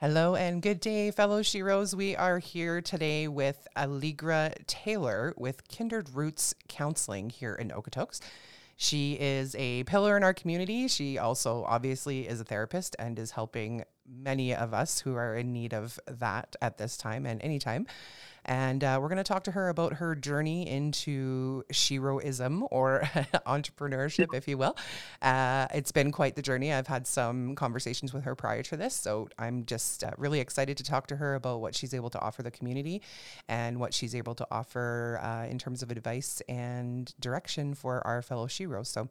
Hello and good day, fellow Sheros. We are here today with Allegra Taylor with Kindred Roots Counseling here in Okotoks. She is a pillar in our community. She also obviously is a therapist and is helping many of us who are in need of that at this time and anytime. And we're going to talk to her about her journey into Sheroism or entrepreneurship, if you will. It's been quite the journey. I've had some conversations with her prior to this, so I'm just really excited to talk to her about what she's able to offer the community and what she's able to offer in terms of advice and direction for our fellow Sheros. So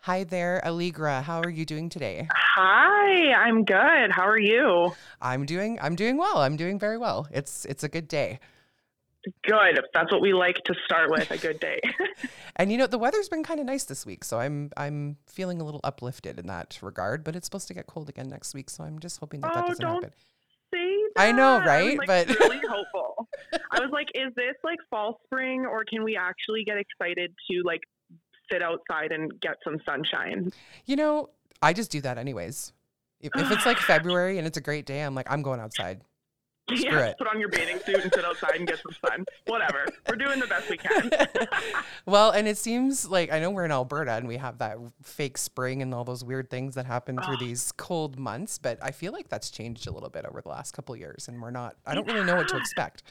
hi there, Allegra. How are you doing today? Hi, I'm good. How are you? I'm doing well. I'm doing very well. It's a good day. Good. That's what we like to start with, a good day. And you know, the weather's been kind of nice this week, so I'm feeling a little uplifted in that regard, but it's supposed to get cold again next week, so I'm just hoping that doesn't happen. I know, right? But really hopeful. I was like, is this like fall spring, or can we actually get excited to like sit outside and get some sunshine? You know, I just do that anyways. If it's like February and it's a great day, I'm like, I'm going outside. Yeah, put on your bathing suit and sit outside and get some sun. Whatever. We're doing the best we can. Well, and it seems like, I know we're in Alberta and we have that fake spring and all those weird things that happen through these cold months, but I feel like that's changed a little bit over the last couple of years and I don't really know what to expect.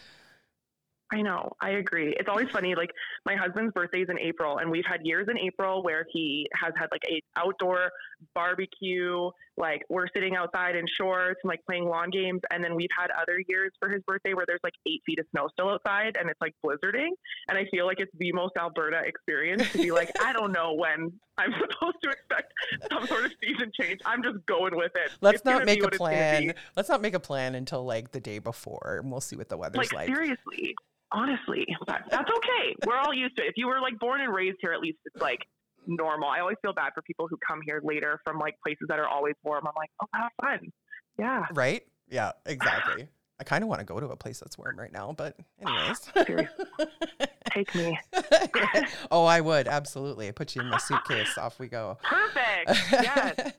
I know. I agree. It's always funny. Like my husband's birthday's in April and we've had years in April where he has had like a outdoor barbecue, like we're sitting outside in shorts and like playing lawn games. And then we've had other years for his birthday where there's like 8 feet of snow still outside and it's like blizzarding. And I feel like it's the most Alberta experience to be like, I don't know when I'm supposed to expect some sort of season change. I'm just going with it. Let's not make a plan. Let's not make a plan until like the day before and we'll see what the weather's like. Seriously. Honestly, but that's okay. We're all used to it. If you were like born and raised here, at least it's like normal. I always feel bad for people who come here later from like places that are always warm. I'm like, oh, have fun. Yeah. Right? Yeah, exactly. I kind of want to go to a place that's warm right now, but anyways. Take me. Oh, I would. Absolutely. Put you in my suitcase. Off we go. Perfect. Yes.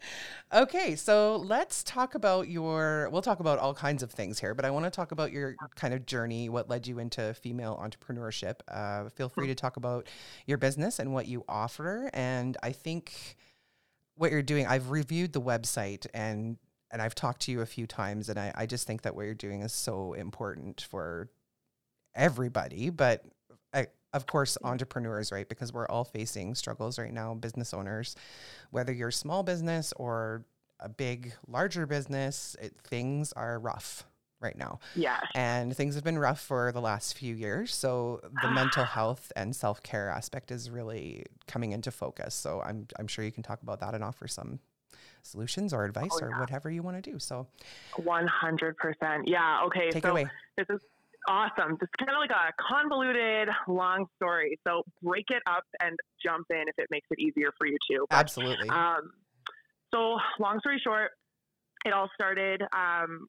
Okay. So let's talk about we'll talk about all kinds of things here, but I want to talk about your kind of journey, what led you into female entrepreneurship. Feel free to talk about your business and what you offer. And I think what you're doing, I've reviewed the website and I've talked to you a few times, and I just think that what you're doing is so important for everybody, but of course, entrepreneurs, right? Because we're all facing struggles right now, business owners, whether you're small business or a big, larger business, things are rough right now. Yeah. And things have been rough for the last few years. So the mental health and self-care aspect is really coming into focus. So I'm sure you can talk about that and offer some solutions or advice or whatever you want to do. So 100%. Yeah. Okay. Take it away. This is awesome. It's kind of like a convoluted long story. So break it up and jump in if it makes it easier for you too. But, absolutely. So long story short, it all started I'm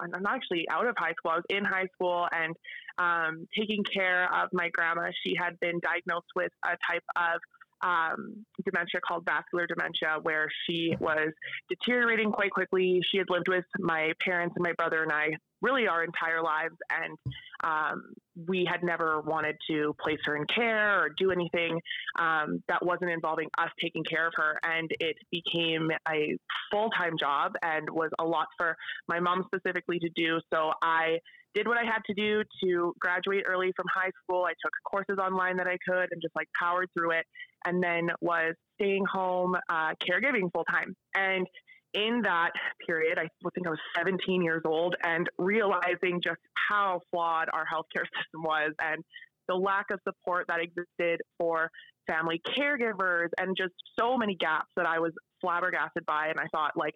not actually out of high school. I was in high school and taking care of my grandma. She had been diagnosed with a type of dementia called vascular dementia, where she was deteriorating quite quickly. She had lived with my parents and my brother and I really our entire lives, and we had never wanted to place her in care or do anything that wasn't involving us taking care of her. And it became a full-time job and was a lot for my mom specifically to do. So I did what I had to do to graduate early from high school. I took courses online that I could and just like powered through it, and then was staying home, caregiving full time. And in that period, I think I was 17 years old and realizing just how flawed our healthcare system was and the lack of support that existed for family caregivers and just so many gaps that I was flabbergasted by. And I thought like,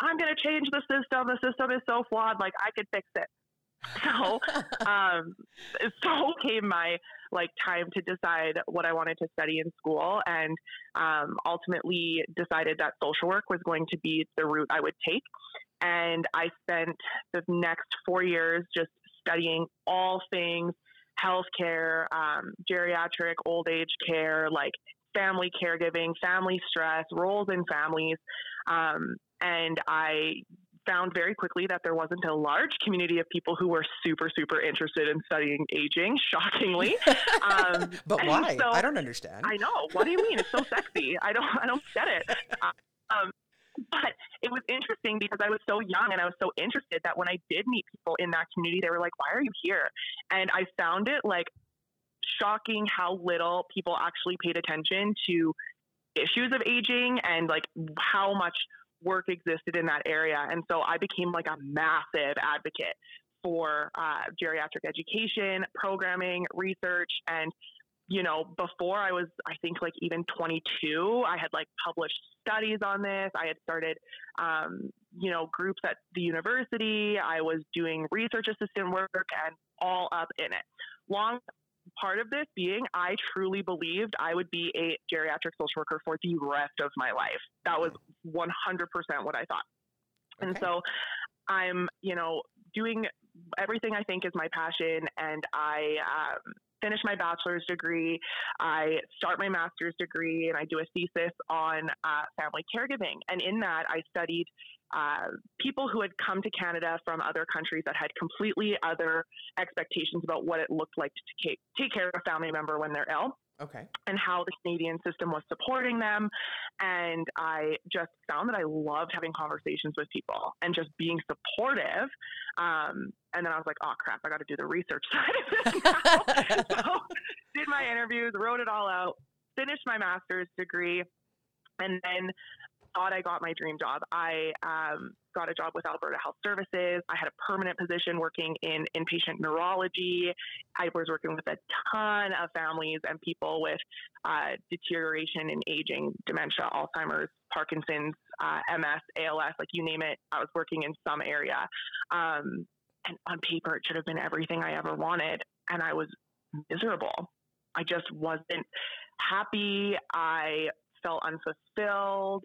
I'm going to change the system. The system is so flawed. Like I could fix it. So came my like time to decide what I wanted to study in school, and ultimately decided that social work was going to be the route I would take. And I spent the next 4 years just studying all things healthcare, geriatric, old age care, like family caregiving, family stress, roles in families, and I found very quickly that there wasn't a large community of people who were super, super interested in studying aging, shockingly. But why? So, I don't understand. I know. What do you mean? It's so sexy. I don't get it. But it was interesting because I was so young and I was so interested that when I did meet people in that community, they were like, why are you here? And I found it like shocking how little people actually paid attention to issues of aging and like how much work existed in that area. And so I became like a massive advocate for geriatric education, programming, research. And, you know, before I was, I think like even 22, I had like published studies on this. I had started, you know, groups at the university. I was doing research assistant work and all up in it. Long part of this being, I truly believed I would be a geriatric social worker for the rest of my life. That was 100% what I thought. Okay. And so I'm, you know, doing everything I think is my passion. And I finish my bachelor's degree. I start my master's degree and I do a thesis on family caregiving. And in that I studied people who had come to Canada from other countries that had completely other expectations about what it looked like to take care of a family member when they're ill. Okay. And how the Canadian system was supporting them. And I just found that I loved having conversations with people and just being supportive. And then I was like, oh crap, I got to do the research side of this now. So did my interviews, wrote it all out, finished my master's degree, and then thought I got my dream job. I got a job with Alberta Health Services. I had a permanent position working in inpatient neurology. I was working with a ton of families and people with deterioration in aging, dementia, Alzheimer's, Parkinson's, MS, ALS, like you name it. I was working in some area. And on paper, it should have been everything I ever wanted. And I was miserable. I just wasn't happy. I felt unfulfilled.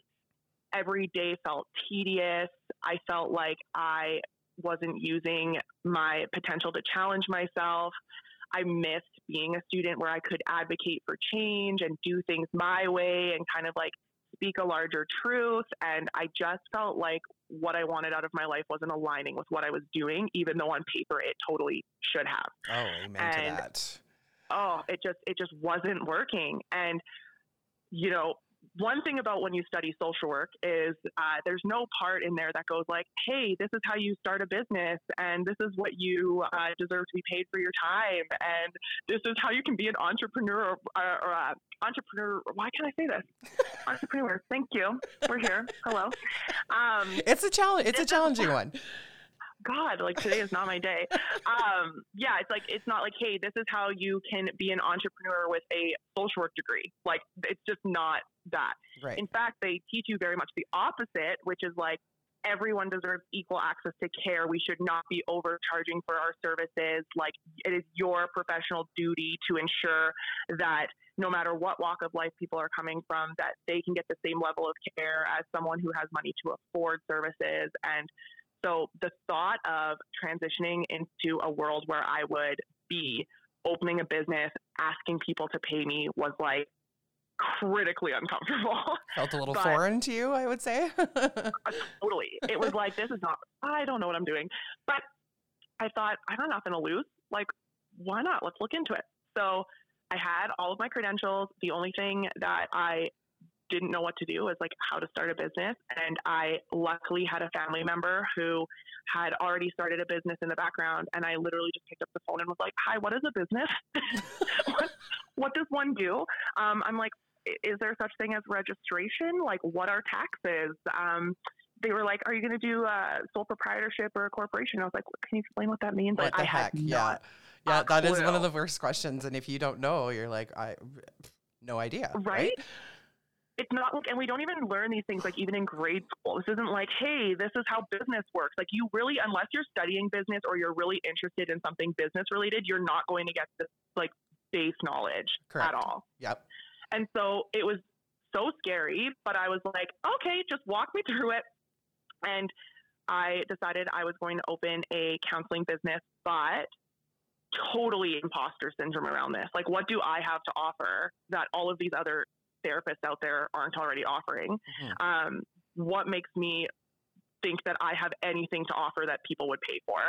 Every day felt tedious. I felt like I wasn't using my potential to challenge myself. I missed being a student where I could advocate for change and do things my way and kind of like speak a larger truth. And I just felt like what I wanted out of my life wasn't aligning with what I was doing, even though on paper it totally should have. Oh, amen to that. Oh, it just wasn't working. And, you know, one thing about when you study social work is there's no part in there that goes like, hey, this is how you start a business and this is what you deserve to be paid for your time. And this is how you can be an entrepreneur or entrepreneur. Why can't I say this? Entrepreneur. Thank you. We're here. Hello. It's a challenge. It's a challenging one. God, like today is not my day. Yeah, it's like, it's not like, hey, this is how you can be an entrepreneur with a social work degree. Like, it's just not that. Right. In fact, they teach you very much the opposite, which is like, everyone deserves equal access to care. We should not be overcharging for our services. Like, it is your professional duty to ensure that no matter what walk of life people are coming from, that they can get the same level of care as someone who has money to afford services. And so the thought of transitioning into a world where I would be opening a business, asking people to pay me was like critically uncomfortable. Felt a little foreign to you, I would say. Totally. It was like, this is not, I don't know what I'm doing. But I thought, I got nothing to lose. Like, why not? Let's look into it. So I had all of my credentials. The only thing that I didn't know what to do was like how to start a business. And I luckily had a family member who had already started a business in the background. And I literally just picked up the phone and was like, hi, what is a business? What does one do? I'm like, is there such thing as registration? Like, what are taxes? They were like, are you going to do a sole proprietorship or a corporation? I was like, can you explain what that means? What like, I heck? Had not yeah. That is one of the worst questions. And if you don't know, you're like, I no idea. Right? It's not like, and we don't even learn these things, like even in grade school. This isn't like, hey, this is how business works. Like you really, unless you're studying business or you're really interested in something business related, you're not going to get this like base knowledge Correct. At all. Yep. And so it was so scary, but I was like, okay, just walk me through it. And I decided I was going to open a counseling business, but totally imposter syndrome around this. Like, what do I have to offer that all of these other therapists out there aren't already offering? Mm-hmm. What makes me think that I have anything to offer that people would pay for.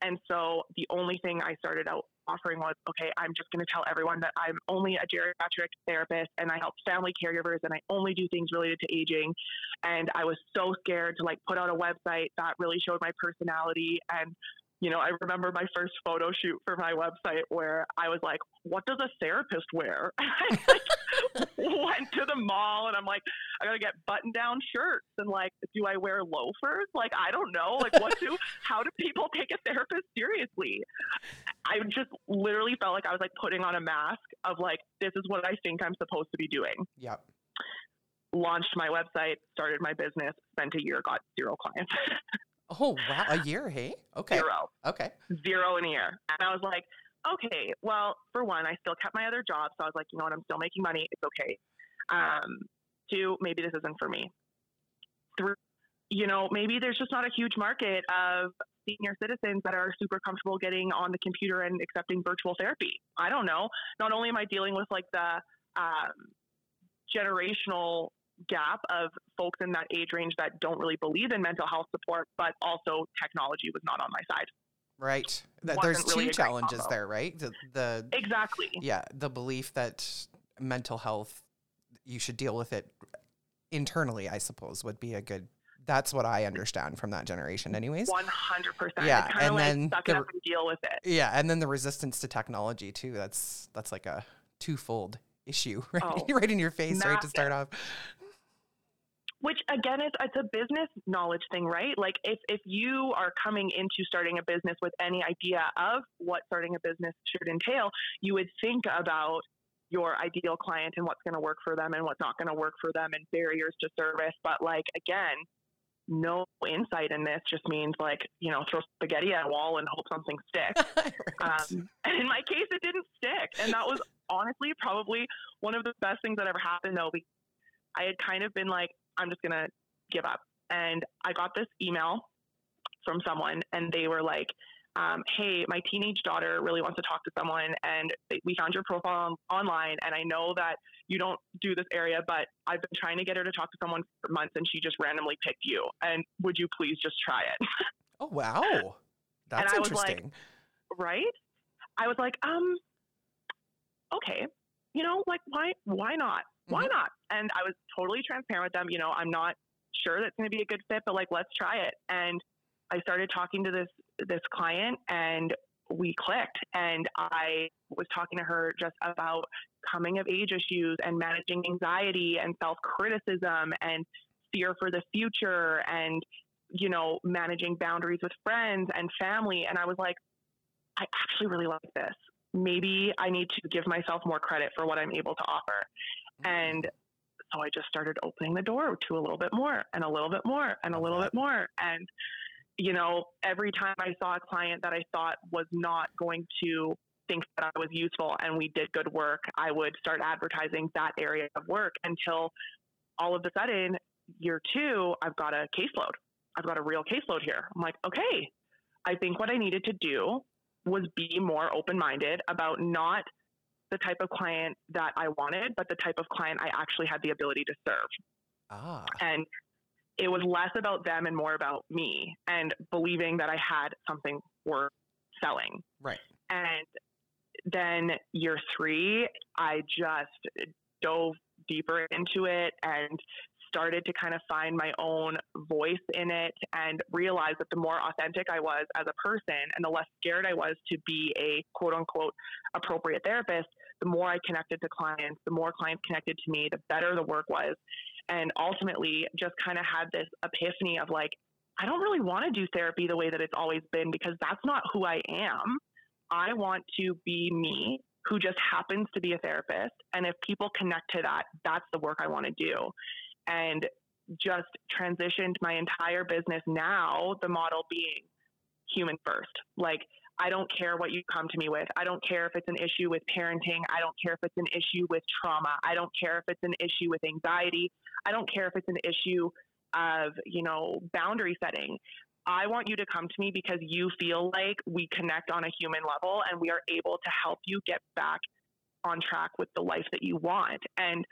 And so the only thing I started out offering was, okay, I'm just going to tell everyone that I'm only a geriatric therapist and I help family caregivers and I only do things related to aging. And I was so scared to like put out a website that really showed my personality. And, you know, I remember my first photo shoot for my website where I was like, what does a therapist wear? I like went to the mall and I'm like, I gotta get button down shirts. And like, do I wear loafers? Like, I don't know. Like how do people take a therapist seriously? I just literally felt like I was like putting on a mask of like, this is what I think I'm supposed to be doing. Yep. Launched my website, started my business, spent a year, got 0 clients. Oh, wow. A year, hey? Okay. 0. Okay. 0 in a year. And I was like, okay, well, for one, I still kept my other job. So I was like, you know what? I'm still making money. It's okay. 2, maybe this isn't for me. 3, you know, maybe there's just not a huge market of senior citizens that are super comfortable getting on the computer and accepting virtual therapy. I don't know. Not only am I dealing with like the generational gap of folks in that age range that don't really believe in mental health support, but also technology was not on my side. Right. There's really 2 challenges there, right? The exactly. Yeah. The belief that mental health, you should deal with it internally, I suppose, would be a good, that's what I understand from that generation anyways. 100%. Yeah. And like then suck it up and deal with it. Yeah. And then the resistance to technology too. That's like a twofold issue, right? Oh, right in your face, right? To start off. Which again, it's a business knowledge thing, right? Like if you are coming into starting a business with any idea of what starting a business should entail, you would think about your ideal client and what's going to work for them and what's not going to work for them and barriers to service. But like, again, no insight in this just means like, you know, throw spaghetti at a wall and hope something sticks. Right. And in my case, it didn't stick. And that was honestly probably one of the best things that ever happened though, because I had kind of been like, I'm just going to give up. And I got this email from someone and they were like, hey, my teenage daughter really wants to talk to someone and we found your profile online. And I know that you don't do this area, but I've been trying to get her to talk to someone for months and she just randomly picked you. And would you please just try it? Oh, wow. That's interesting. Like, right? I was like, okay, you know, like why not? Why not? And I was totally transparent with them. You know, I'm not sure that's going to be a good fit, but like, let's try it. And I started talking to this client and we clicked, and I was talking to her just about coming of age issues and managing anxiety and self-criticism and fear for the future and, you know, managing boundaries with friends and family. And I was like, I actually really like this. Maybe I need to give myself more credit for what I'm able to offer. And so I just started opening the door to a little bit more and a little bit more and a little bit more. And, you know, every time I saw a client that I thought was not going to think that I was useful and we did good work, I would start advertising that area of work until all of a sudden, year 2, I've got a caseload. I've got a real caseload here. I'm like, okay, I think what I needed to do was be more open-minded about not the type of client that I wanted, but the type of client I actually had the ability to serve. And it was less about them and more about me and believing that I had something worth selling. Right. And then year 3, I just dove deeper into it and started to kind of find my own voice in it and realized that the more authentic I was as a person and the less scared I was to be a quote unquote appropriate therapist, the more I connected to clients, the more clients connected to me, the better the work was. And ultimately just kind of had this epiphany of like, I don't really want to do therapy the way that it's always been because that's not who I am. I want to be me who just happens to be a therapist. And if people connect to that, that's the work I want to do. And just transitioned my entire business now, the model being human first. Like, I don't care what you come to me with. I don't care if it's an issue with parenting. I don't care if it's an issue with trauma. I don't care if it's an issue with anxiety. I don't care if it's an issue of, you know, boundary setting. I want you to come to me because you feel like we connect on a human level and we are able to help you get back on track with the life that you want. And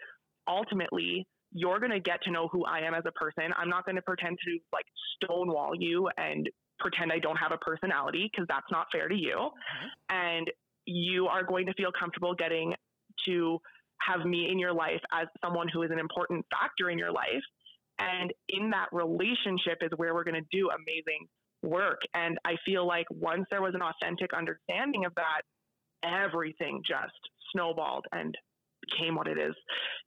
ultimately, you're going to get to know who I am as a person. I'm not going to pretend to like stonewall you and pretend I don't have a personality, because that's not fair to you. Mm-hmm. And you are going to feel comfortable getting to have me in your life as someone who is an important factor in your life. And in that relationship is where we're going to do amazing work. And I feel like once there was an authentic understanding of that, everything just snowballed and became what it is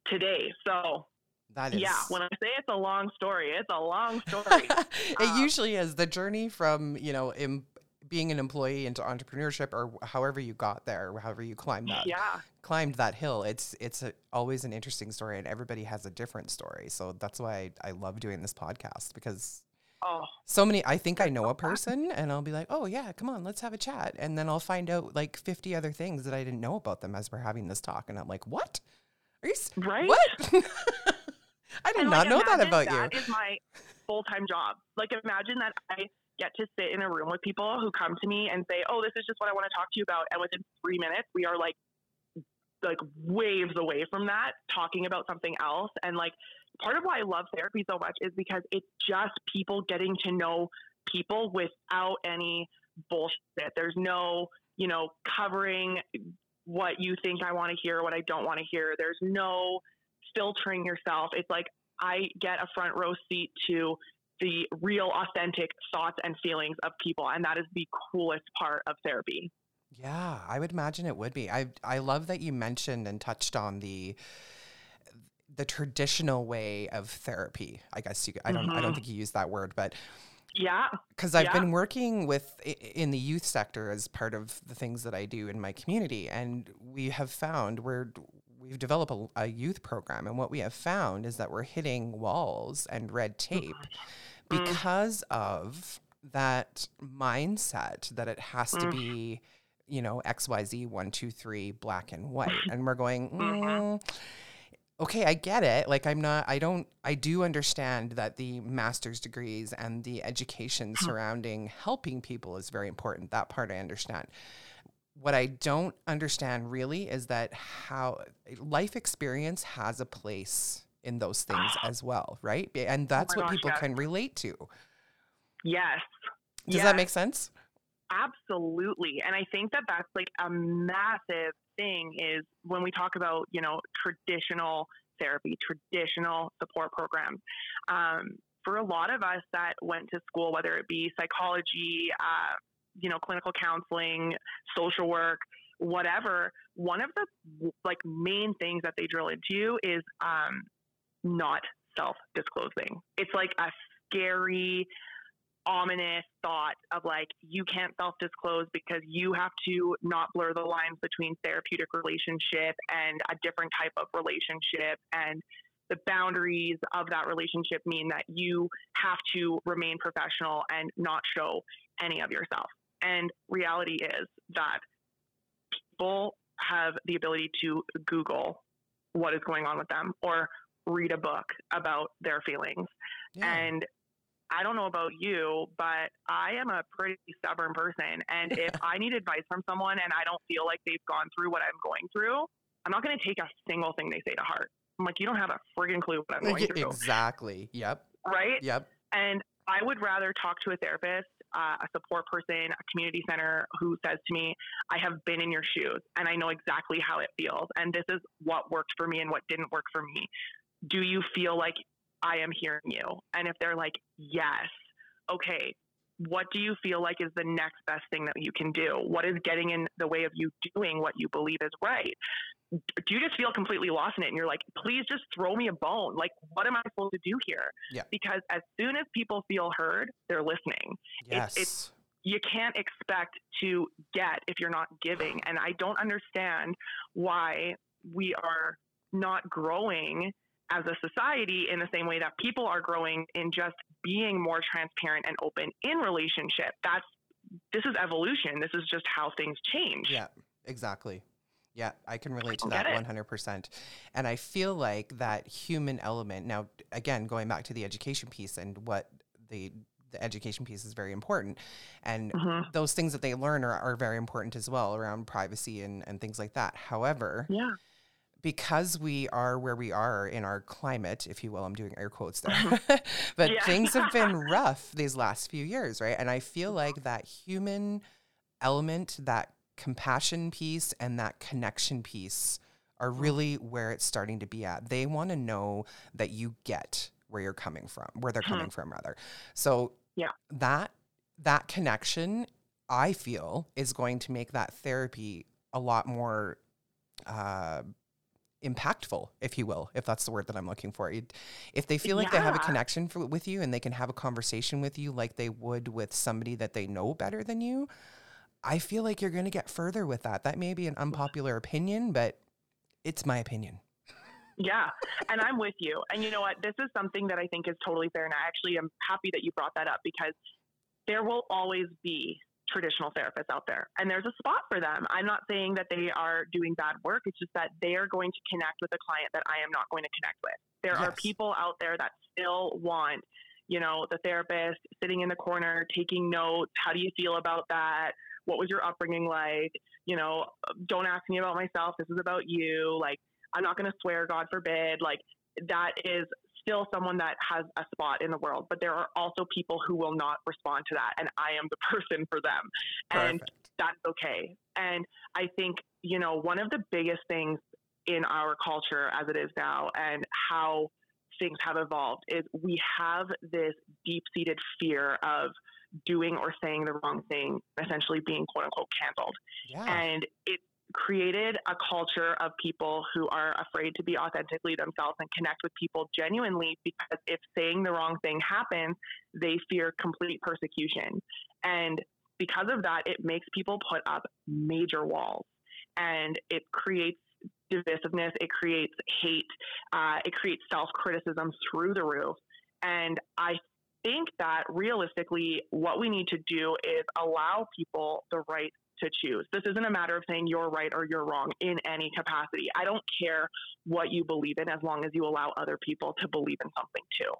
today. So that is... yeah, when I say it's a long story, it's a long story. It usually is. The journey from, you know, being an employee into entrepreneurship, or however you got there, however you climbed that hill. It's always an interesting story, and everybody has a different story. So that's why I love doing this podcast, because so many, I think I know a person and I'll be like, oh yeah, come on, let's have a chat. And then I'll find out like 50 other things that I didn't know about them as we're having this talk. And I'm like, what? Are you right? What? I did not know that about you. That is my full-time job. Like, imagine that I get to sit in a room with people who come to me and say, oh, this is just what I want to talk to you about. And within 3 minutes, we are like waves away from that, talking about something else. And like, part of why I love therapy so much is because it's just people getting to know people without any bullshit. There's no, you know, covering what you think I want to hear, what I don't want to hear. There's no filtering yourself. It's like, I get a front row seat to the real authentic thoughts and feelings of people. And that is the coolest part of therapy. Yeah, I would imagine it would be. I love that you mentioned and touched on the traditional way of therapy, I guess you, I don't think you use that word, but yeah, because I've been working in the youth sector as part of the things that I do in my community. And we have found we've developed a youth program. And what we have found is that we're hitting walls and red tape because of that mindset that it has to be, you know, XYZ 1, 2, 3, black and white. And we're going, okay, I get it. Like, I do understand that the master's degrees and the education surrounding helping people is very important. That part I understand. What I don't understand really is that how life experience has a place in those things as well, right? And that's what people can relate to. Yes. Does that make sense? Absolutely. And I think that that's like a massive thing is when we talk about, you know, traditional therapy, traditional support programs. For a lot of us that went to school, whether it be psychology, you know, clinical counseling, social work, whatever, one of the like main things that they drill into you is not self-disclosing. It's like a scary, ominous thought of like, you can't self-disclose because you have to not blur the lines between therapeutic relationship and a different type of relationship, and the boundaries of that relationship mean that you have to remain professional and not show any of yourself. And reality is that people have the ability to Google what is going on with them or read a book about their feelings. Yeah. And I don't know about you, but I am a pretty stubborn person. And if I need advice from someone and I don't feel like they've gone through what I'm going through, I'm not going to take a single thing they say to heart. I'm like, you don't have a friggin' clue what I'm going through. Exactly. Yep. Right? Yep. And I would rather talk to a therapist, a support person, a community center who says to me, I have been in your shoes and I know exactly how it feels. And this is what worked for me and what didn't work for me. Do you feel like I am hearing you? And if they're like, yes, okay, what do you feel like is the next best thing that you can do? What is getting in the way of you doing what you believe is right? Do you just feel completely lost in it? And you're like, please just throw me a bone. Like, what am I supposed to do here? Yeah. Because as soon as people feel heard, they're listening. Yes. It's you can't expect to get if you're not giving. And I don't understand why we are not growing as a society in the same way that people are growing in just being more transparent and open in relationship. This is evolution. This is just how things change. Yeah, exactly. Yeah, I can relate to that 100%. And I feel like that human element, now, again, going back to the education piece and what the education piece is very important. And those things that they learn are very important as well around privacy and things like that. However, because we are where we are in our climate, if you will, I'm doing air quotes there, but things have been rough these last few years, right? And I feel like that human element, that compassion piece and that connection piece are really where it's starting to be at. They want to know that you get where you're coming from, where they're coming from rather. So that connection, I feel, is going to make that therapy a lot more impactful, if you will, if that's the word that I'm looking for. If they feel like they have a connection with you and they can have a conversation with you like they would with somebody that they know better than you, I feel like you're going to get further with that. That may be an unpopular opinion, but it's my opinion. Yeah. And I'm with you. And you know what? This is something that I think is totally fair. And I actually am happy that you brought that up, because there will always be traditional therapists out there, and there's a spot for them. I'm not saying that they are doing bad work. It's just that they are going to connect with a client that I am not going to connect with. There are people out there that still want, you know, the therapist sitting in the corner, taking notes. How do you feel about that? What was your upbringing like? You know, don't ask me about myself. This is about you. Like, I'm not going to swear, God forbid. Like, that is still someone that has a spot in the world, but there are also people who will not respond to that. And I am the person for them. And that's okay. And I think, you know, one of the biggest things in our culture as it is now and how things have evolved is we have this deep-seated fear of doing or saying the wrong thing, essentially being quote unquote canceled. And it created a culture of people who are afraid to be authentically themselves and connect with people genuinely, because if saying the wrong thing happens, they fear complete persecution. And because of that, it makes people put up major walls, and it creates divisiveness. It creates hate. It creates self-criticism through the roof. And I think that realistically, what we need to do is allow people the right to choose. This isn't a matter of saying you're right or you're wrong in any capacity. I don't care what you believe in, as long as you allow other people to believe in something too.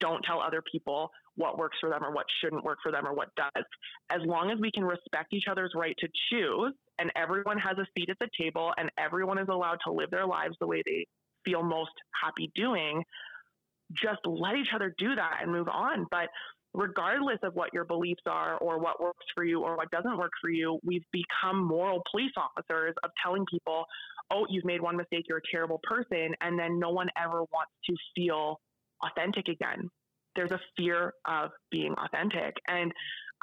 Don't tell other people what works for them or what shouldn't work for them or what does. As long as we can respect each other's right to choose, and everyone has a seat at the table and everyone is allowed to live their lives the way they feel most happy doing, just let each other do that and move on. But regardless of what your beliefs are or what works for you or what doesn't work for you, we've become moral police officers of telling people, oh, you've made one mistake, you're a terrible person, and then no one ever wants to feel authentic again. There's a fear of being authentic. And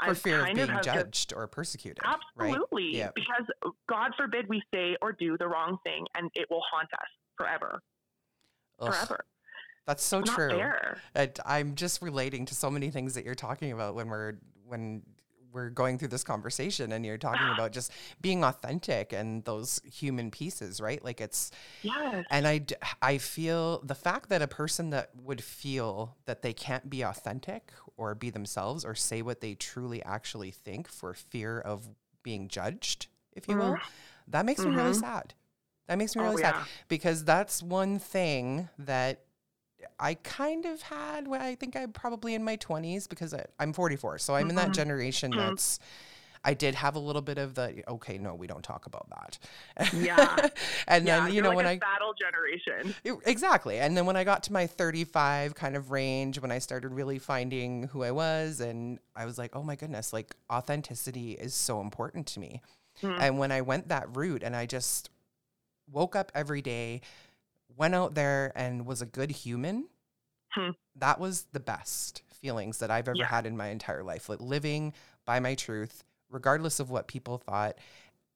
or fear of being judged or persecuted. Absolutely. Right? Yeah. Because God forbid we say or do the wrong thing, and it will haunt us forever. Ugh. Forever. That's so true. I'm just relating to so many things that you're talking about when we're going through this conversation, and you're talking about just being authentic and those human pieces, right? Like it's, and I feel the fact that a person that would feel that they can't be authentic or be themselves or say what they truly actually think for fear of being judged, if you will, that makes me really sad. That makes me really sad, because that's one thing that I kind of had when I think I'm probably in my 20s, because I'm 44. So I'm in that generation that's, I did have a little bit of the, okay, no, we don't talk about that. Yeah. And then, you know, like when battle generation. Exactly. And then when I got to my 35 kind of range, when I started really finding who I was, and I was like, oh my goodness, like authenticity is so important to me. And when I went that route and I just woke up every day, went out there and was a good human, that was the best feelings that I've ever had in my entire life, like living by my truth, regardless of what people thought.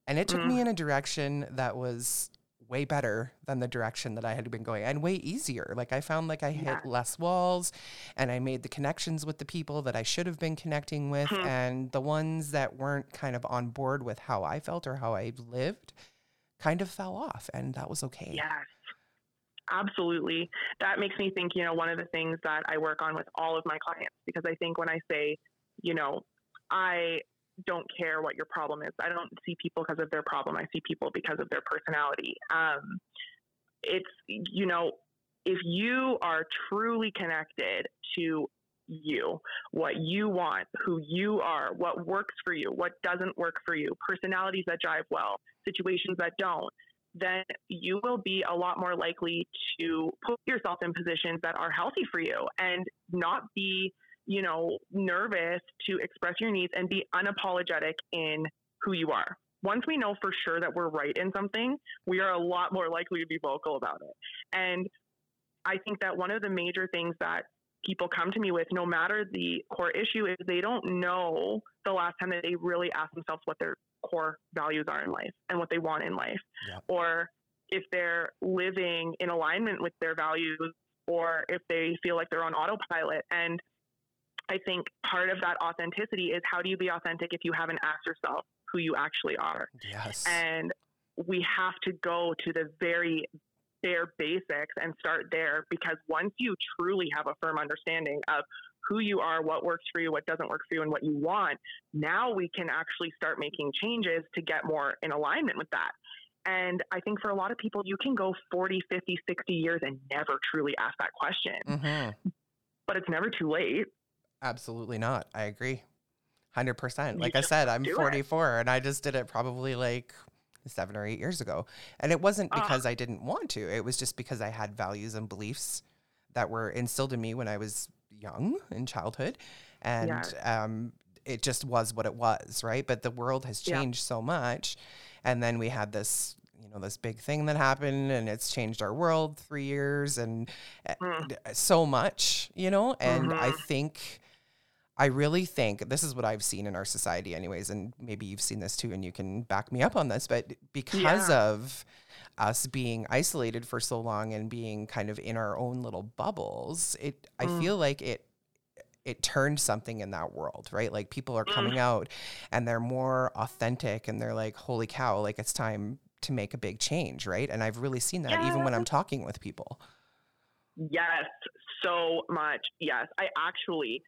And it took me in a direction that was way better than the direction that I had been going, and way easier. Like I found like I hit less walls, and I made the connections with the people that I should have been connecting with. And the ones that weren't kind of on board with how I felt or how I lived kind of fell off, and that was okay. Yeah. Absolutely. That makes me think, you know, one of the things that I work on with all of my clients, because I think when I say, you know, I don't care what your problem is. I don't see people because of their problem. I see people because of their personality. It's, you know, if you are truly connected to you, what you want, who you are, what works for you, what doesn't work for you, personalities that jive well, situations that don't, then you will be a lot more likely to put yourself in positions that are healthy for you and not be, you know, nervous to express your needs and be unapologetic in who you are. Once we know for sure that we're right in something, we are a lot more likely to be vocal about it. And I think that one of the major things that people come to me with, no matter the core issue, is they don't know the last time that they really asked themselves what their core values are in life and what they want in life. Yeah. Or if they're living in alignment with their values, or if they feel like they're on autopilot. And I think part of that authenticity is, how do you be authentic if you haven't asked yourself who you actually are? Yes. And we have to go to the very bare basics and start there, because once you truly have a firm understanding of who you are, what works for you, what doesn't work for you, and what you want, now we can actually start making changes to get more in alignment with that. And I think for a lot of people, you can go 40, 50, 60 years and never truly ask that question. Mm-hmm. But it's never too late. Absolutely not. I agree. 100%. Like I said, I'm 44 and I just did it probably like 7 or 8 years ago. And it wasn't because I didn't want to. It was just because I had values and beliefs that were instilled in me when I was young in childhood. And yeah. It just was what it was, right? But the world has changed so much. And then we had this, you know, this big thing that happened, and it's changed our world 3 years and so much, you know? And I really think this is what I've seen in our society anyways, and maybe you've seen this too and you can back me up on this, but because of us being isolated for so long and being kind of in our own little bubbles, I feel like it turned something in that world, right? Like people are coming out and they're more authentic and they're like, holy cow, like it's time to make a big change, right? And I've really seen that even when I'm talking with people. Yes, so much. Yes, I actually...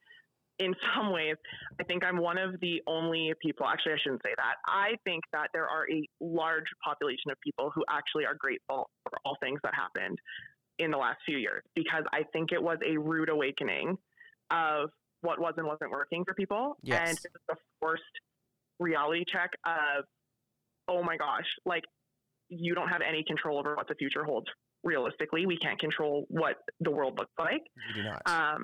in some ways, I think I'm one of the only people, actually, I shouldn't say that. I think that there are a large population of people who actually are grateful for all things that happened in the last few years, because I think it was a rude awakening of what was and wasn't working for people. Yes. And it was the forced reality check of, oh my gosh, like you don't have any control over what the future holds. Realistically, we can't control what the world looks like. We do not.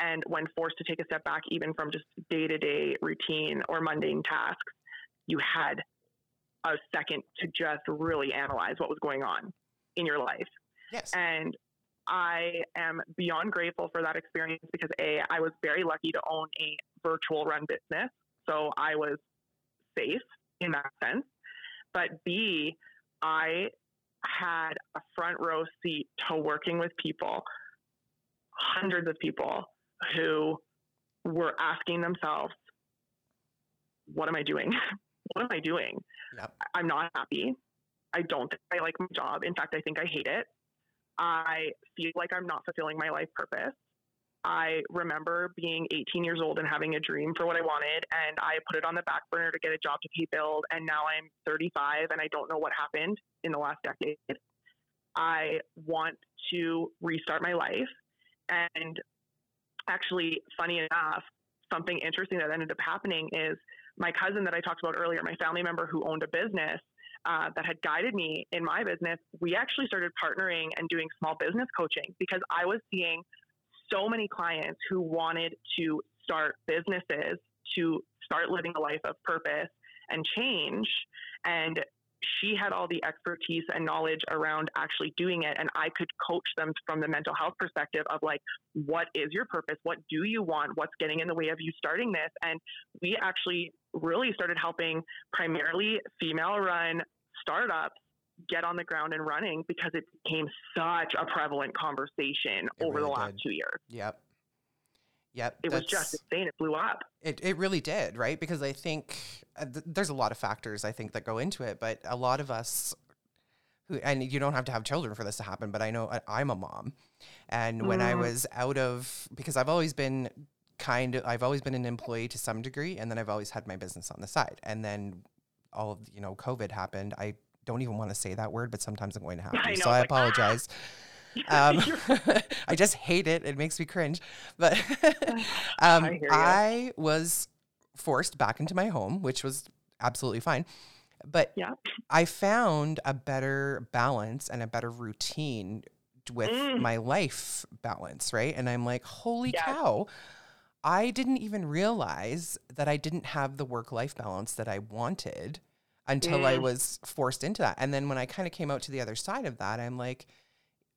And when forced to take a step back, even from just day-to-day routine or mundane tasks, you had a second to just really analyze what was going on in your life. Yes. And I am beyond grateful for that experience because I was very lucky to own a virtual run business. So I was safe in that sense. But B, I had a front row seat to working with people, hundreds of people, who were asking themselves, what am I doing? What am I doing? Yep. I'm not happy. I don't think I like my job. In fact, I think I hate it. I feel like I'm not fulfilling my life purpose. I remember being 18 years old and having a dream for what I wanted, and I put it on the back burner to get a job to pay bills, and now I'm 35 and I don't know what happened in the last decade. I want to restart my life. And actually, funny enough, something interesting that ended up happening is my cousin that I talked about earlier, my family member who owned a business that had guided me in my business, we actually started partnering and doing small business coaching because I was seeing so many clients who wanted to start businesses, to start living a life of purpose and change. And she had all the expertise and knowledge around actually doing it. And I could coach them from the mental health perspective of like, what is your purpose? What do you want? What's getting in the way of you starting this? And we actually really started helping primarily female run startups get on the ground and running because it became such a prevalent conversation over the last 2 years. Yep. Yep. It was just insane. It blew up. It really did, right? Because I think there's a lot of factors, I think, that go into it. But a lot of us who, and you don't have to have children for this to happen, but I know I'm a mom. And when I was out of, because I've always been an employee to some degree, and then I've always had my business on the side. And then COVID happened. I don't even want to say that word, but sometimes I'm going to have to. So I apologize. I just hate it. It makes me cringe. But I was forced back into my home, which was absolutely fine. But yeah. I found a better balance and a better routine with my life balance, right? And I'm like, holy cow, I didn't even realize that I didn't have the work-life balance that I wanted until I was forced into that. And then when I kind of came out to the other side of that, I'm like,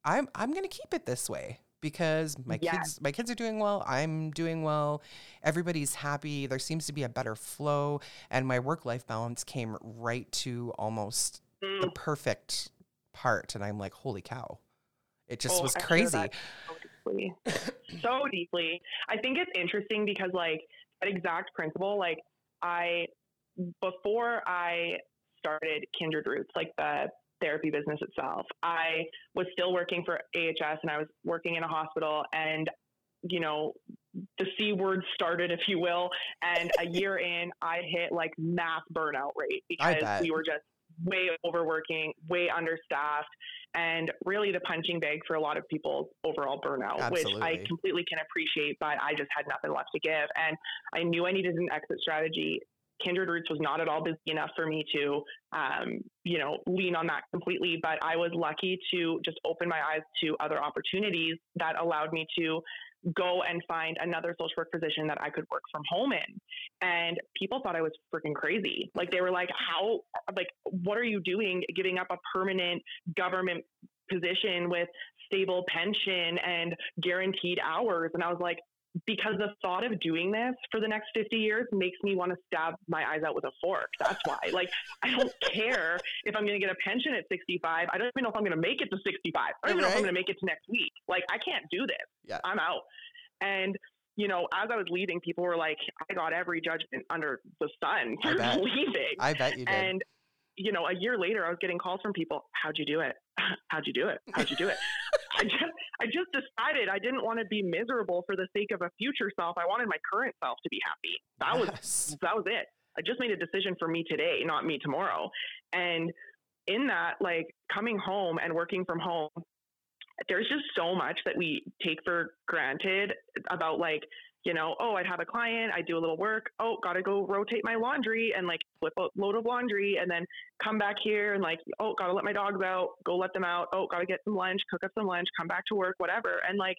I'm going to keep it this way because my kids are doing well. I'm doing well. Everybody's happy. There seems to be a better flow. And my work-life balance came right to almost the perfect part. And I'm like, holy cow. It just was crazy. So deeply. I think it's interesting because like that exact principle, like before I started Kindred Roots, like the therapy business itself, I was still working for AHS and I was working in a hospital and, you know, the C word started, if you will. And a year in, I hit like mass burnout rate because we were just way overworking, way understaffed, and really the punching bag for a lot of people's overall burnout, which I completely can appreciate, but I just had nothing left to give. And I knew I needed an exit strategy. Kindred Roots was not at all busy enough for me to, you know, lean on that completely. But I was lucky to just open my eyes to other opportunities that allowed me to go and find another social work position that I could work from home in. And people thought I was freaking crazy. Like they were like, how, like, what are you doing? Giving up a permanent government position with stable pension and guaranteed hours. And I was like, because the thought of doing this for the next 50 years makes me want to stab my eyes out with a fork. That's why, like, I don't care if I'm going to get a pension at 65. I don't even know if I'm going to make it to 65. I don't even know if I'm going to make it to next week. Like, I can't do this. Yeah. I'm out. And, you know, as I was leaving, people were like, I got every judgment under the sun for leaving. I bet you did. And, you know, a year later, I was getting calls from people. How'd you do it? I just decided I didn't want to be miserable for the sake of a future self. I wanted my current self to be happy. That was it. I just made a decision for me today, not me tomorrow. And in that, like coming home and working from home, there's just so much that we take for granted about like, you know, oh, I'd have a client, I do a little work. Oh, got to go rotate my laundry and like flip a load of laundry and then come back here and like, oh, got to let my dogs out, go let them out. Oh, got to get some lunch, cook up some lunch, come back to work, whatever. And like,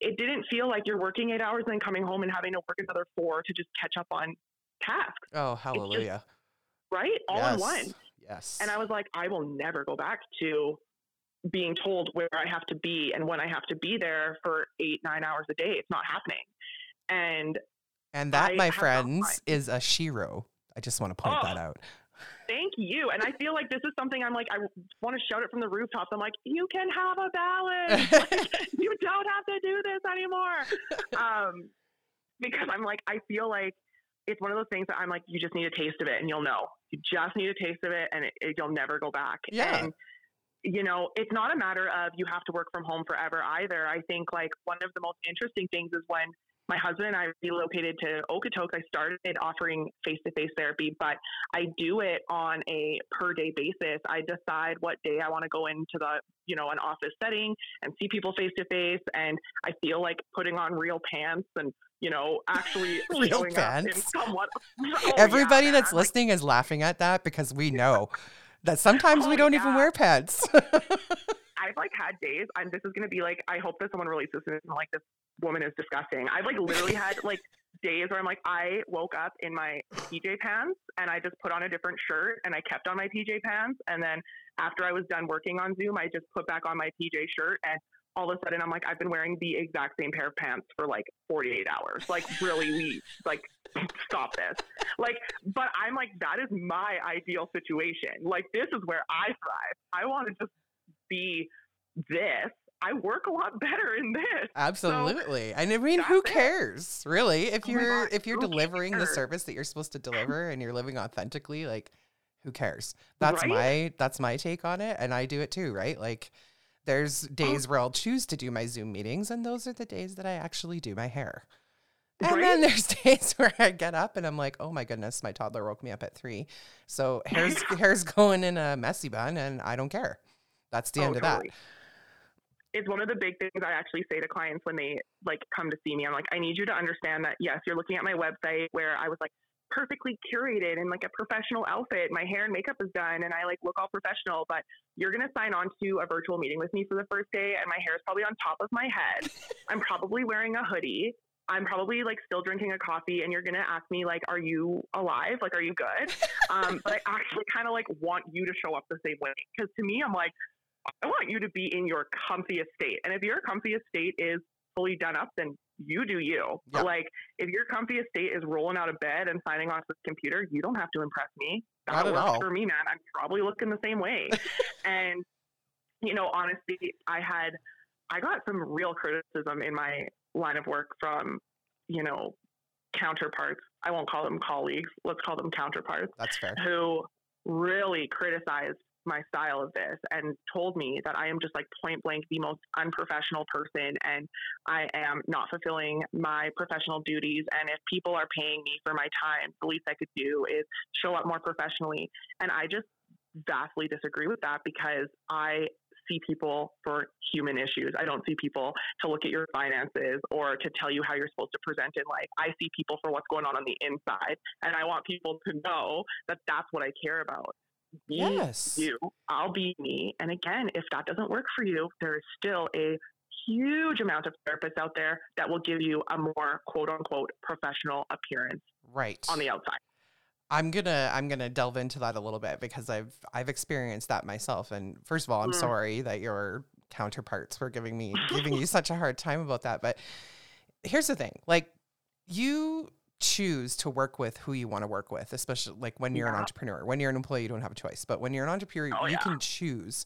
it didn't feel like you're working 8 hours and then coming home and having to work another 4 to just catch up on tasks. Oh, hallelujah. Just, right? All in one. Yes. And I was like, I will never go back to being told where I have to be and when I have to be there for 8-9 hours a day. It's not happening. And that, my friends, is a Shero. I just want to point that out. Thank you. And I feel like this is something I'm like, I want to shout it from the rooftops. I'm like, you can have a balance. Like, you don't have to do this anymore. Because I'm like, I feel like it's one of those things that I'm like, you just need a taste of it and you'll know. You just need a taste of it and you'll never go back. Yeah. And, you know, it's not a matter of you have to work from home forever either. I think like one of the most interesting things is when my husband and I relocated to Okotoks. I started offering face-to-face therapy, but I do it on a per-day basis. I decide what day I want to go into the, you know, an office setting and see people face-to-face. And I feel like putting on real pants and, you know, actually real pants. Everybody that's listening is laughing at that because we know that sometimes we don't even wear pants. I've like had days, and this is going to be like, I hope that someone releases this and like, this woman is disgusting. I've like literally had like days where I'm like, I woke up in my PJ pants and I just put on a different shirt and I kept on my PJ pants. And then after I was done working on Zoom, I just put back on my PJ shirt and all of a sudden I'm like, I've been wearing the exact same pair of pants for like 48 hours. Like really, we like stop this. Like, but I'm like, that is my ideal situation. Like this is where I thrive. I want to just be this. I work a lot better in this. Absolutely. So, and I mean, who cares really? If you're delivering the service that you're supposed to deliver and you're living authentically, like who cares? That's my take on it. And I do it too, right? Like there's days where I'll choose to do my Zoom meetings. And those are the days that I actually do my hair. And then there's days where I get up and I'm like, oh my goodness, my toddler woke me up at 3. So hair's going in a messy bun and I don't care. That's the end of that. It's one of the big things I actually say to clients when they like come to see me. I'm like, I need you to understand that, yes, you're looking at my website where I was like perfectly curated in like a professional outfit. My hair and makeup is done and I like look all professional, but you're going to sign on to a virtual meeting with me for the first day. And my hair is probably on top of my head. I'm probably wearing a hoodie. I'm probably like still drinking a coffee and you're going to ask me like, are you alive? Like, are you good? But I actually kind of like want you to show up the same way. Cause to me, I'm like, I want you to be in your comfiest state. And if your comfiest state is fully done up, then you do you. Yeah. Like if your comfiest state is rolling out of bed and signing on to the computer, you don't have to impress me. That works for me, man. I'm probably looking the same way. And, you know, honestly, I got some real criticism in my line of work from, you know, counterparts. I won't call them colleagues. Let's call them counterparts. That's fair. Who really criticized my style of this and told me that I am just like point blank the most unprofessional person and I am not fulfilling my professional duties. And if people are paying me for my time, the least I could do is show up more professionally. And I just vastly disagree with that because I see people for human issues. I don't see people to look at your finances or to tell you how you're supposed to present in life. I see people for what's going on the inside. And I want people to know that that's what I care about. Be yes. you. I'll be me. And again, if that doesn't work for you, there is still a huge amount of therapists out there that will give you a more quote unquote professional appearance right on the outside. I'm gonna delve into that a little bit because I've experienced that myself. And first of all, I'm sorry that your counterparts were giving you such a hard time about that. But here's the thing, like you choose to work with who you want to work with, especially like when you're an entrepreneur. When you're an employee, you don't have a choice, but when you're an entrepreneur, you can choose.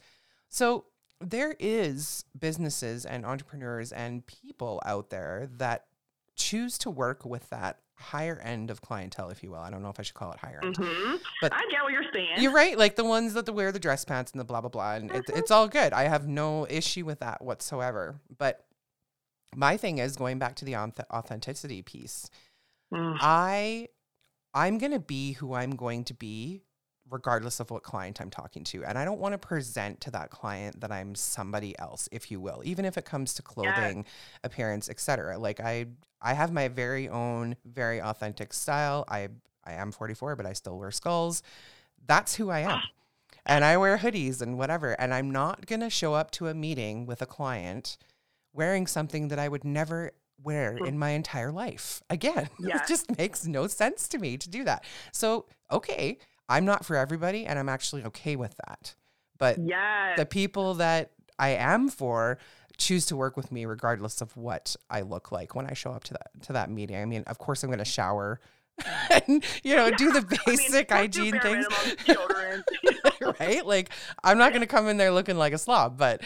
So there is businesses and entrepreneurs and people out there that choose to work with that higher end of clientele, if you will. I don't know if I should call it higher end, but I get what you're saying. You're right. Like the ones that wear the dress pants and the blah, blah, blah. And it's all good. I have no issue with that whatsoever. But my thing is going back to the authenticity piece. I'm going to be who I'm going to be regardless of what client I'm talking to. And I don't want to present to that client that I'm somebody else, if you will, even if it comes to clothing, appearance, etc. Like I have my very own, very authentic style. I am 44, but I still wear skulls. That's who I am. And I wear hoodies and whatever. And I'm not going to show up to a meeting with a client wearing something that I would never wear in my entire life. Again, it just makes no sense to me to do that. So, okay, I'm not for everybody and I'm actually okay with that. But the people that I am for choose to work with me regardless of what I look like when I show up to that meeting. I mean, of course I'm going to shower and, you know, do the basic hygiene things. Right? Like I'm not going to come in there looking like a slob, but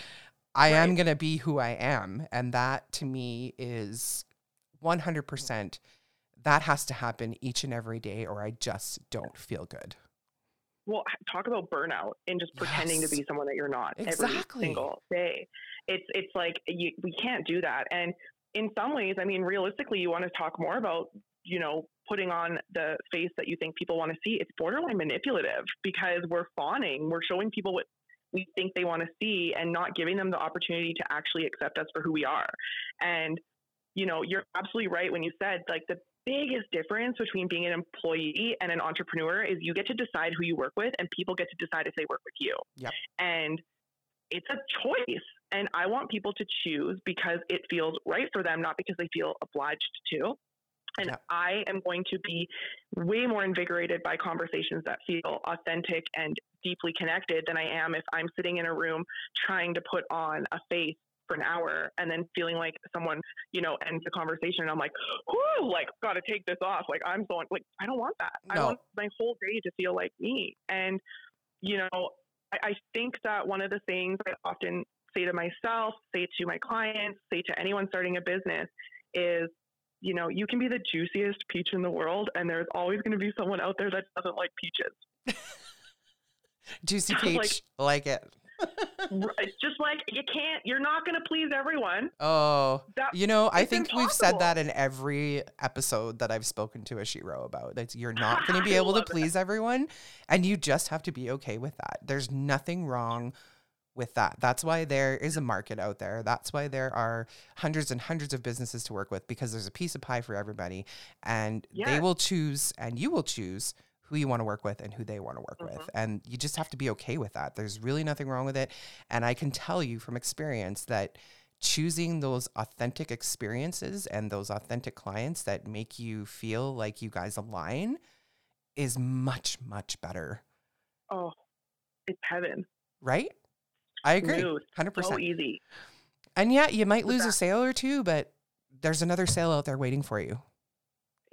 I am going to be who I am. And that to me is 100%. That has to happen each and every day or I just don't feel good. Well, talk about burnout and just pretending to be someone that you're not every single day. It's like we can't do that. And in some ways, I mean, realistically, you want to talk more about, you know, putting on the face that you think people want to see. It's borderline manipulative because we're fawning. We're showing people what we think they want to see and not giving them the opportunity to actually accept us for who we are. And, you know, you're absolutely right when you said like the biggest difference between being an employee and an entrepreneur is you get to decide who you work with and people get to decide if they work with you. Yep. And it's a choice. And I want people to choose because it feels right for them, not because they feel obliged to. And I am going to be way more invigorated by conversations that feel authentic and deeply connected than I am if I'm sitting in a room trying to put on a face for an hour and then feeling like someone, you know, ends the conversation and I'm like, whoo, like, gotta take this off. Like, I'm going, like, I don't want that. No. I want my whole day to feel like me. And, you know, I think that one of the things I often say to myself, say to my clients, say to anyone starting a business is, you know, you can be the juiciest peach in the world and there's always going to be someone out there that doesn't like peaches. Juicy peach. like it. Just like you're not going to please everyone. Oh, you know, I think impossible. We've said that in every episode that I've spoken to a Shero about. That's you're not going to be able to please everyone and you just have to be okay with that. There's nothing wrong with that. That's why there is a market out there. That's why there are hundreds and hundreds of businesses to work with, because there's a piece of pie for everybody, and they will choose, and you will choose who you want to work with and who they want to work with. And you just have to be okay with that. There's really nothing wrong with it. And I can tell you from experience that choosing those authentic experiences and those authentic clients that make you feel like you guys align is much, much better. Oh, it's heaven. Right? I agree. 100%. So easy. And yeah, you might lose a sale or two, but there's another sale out there waiting for you.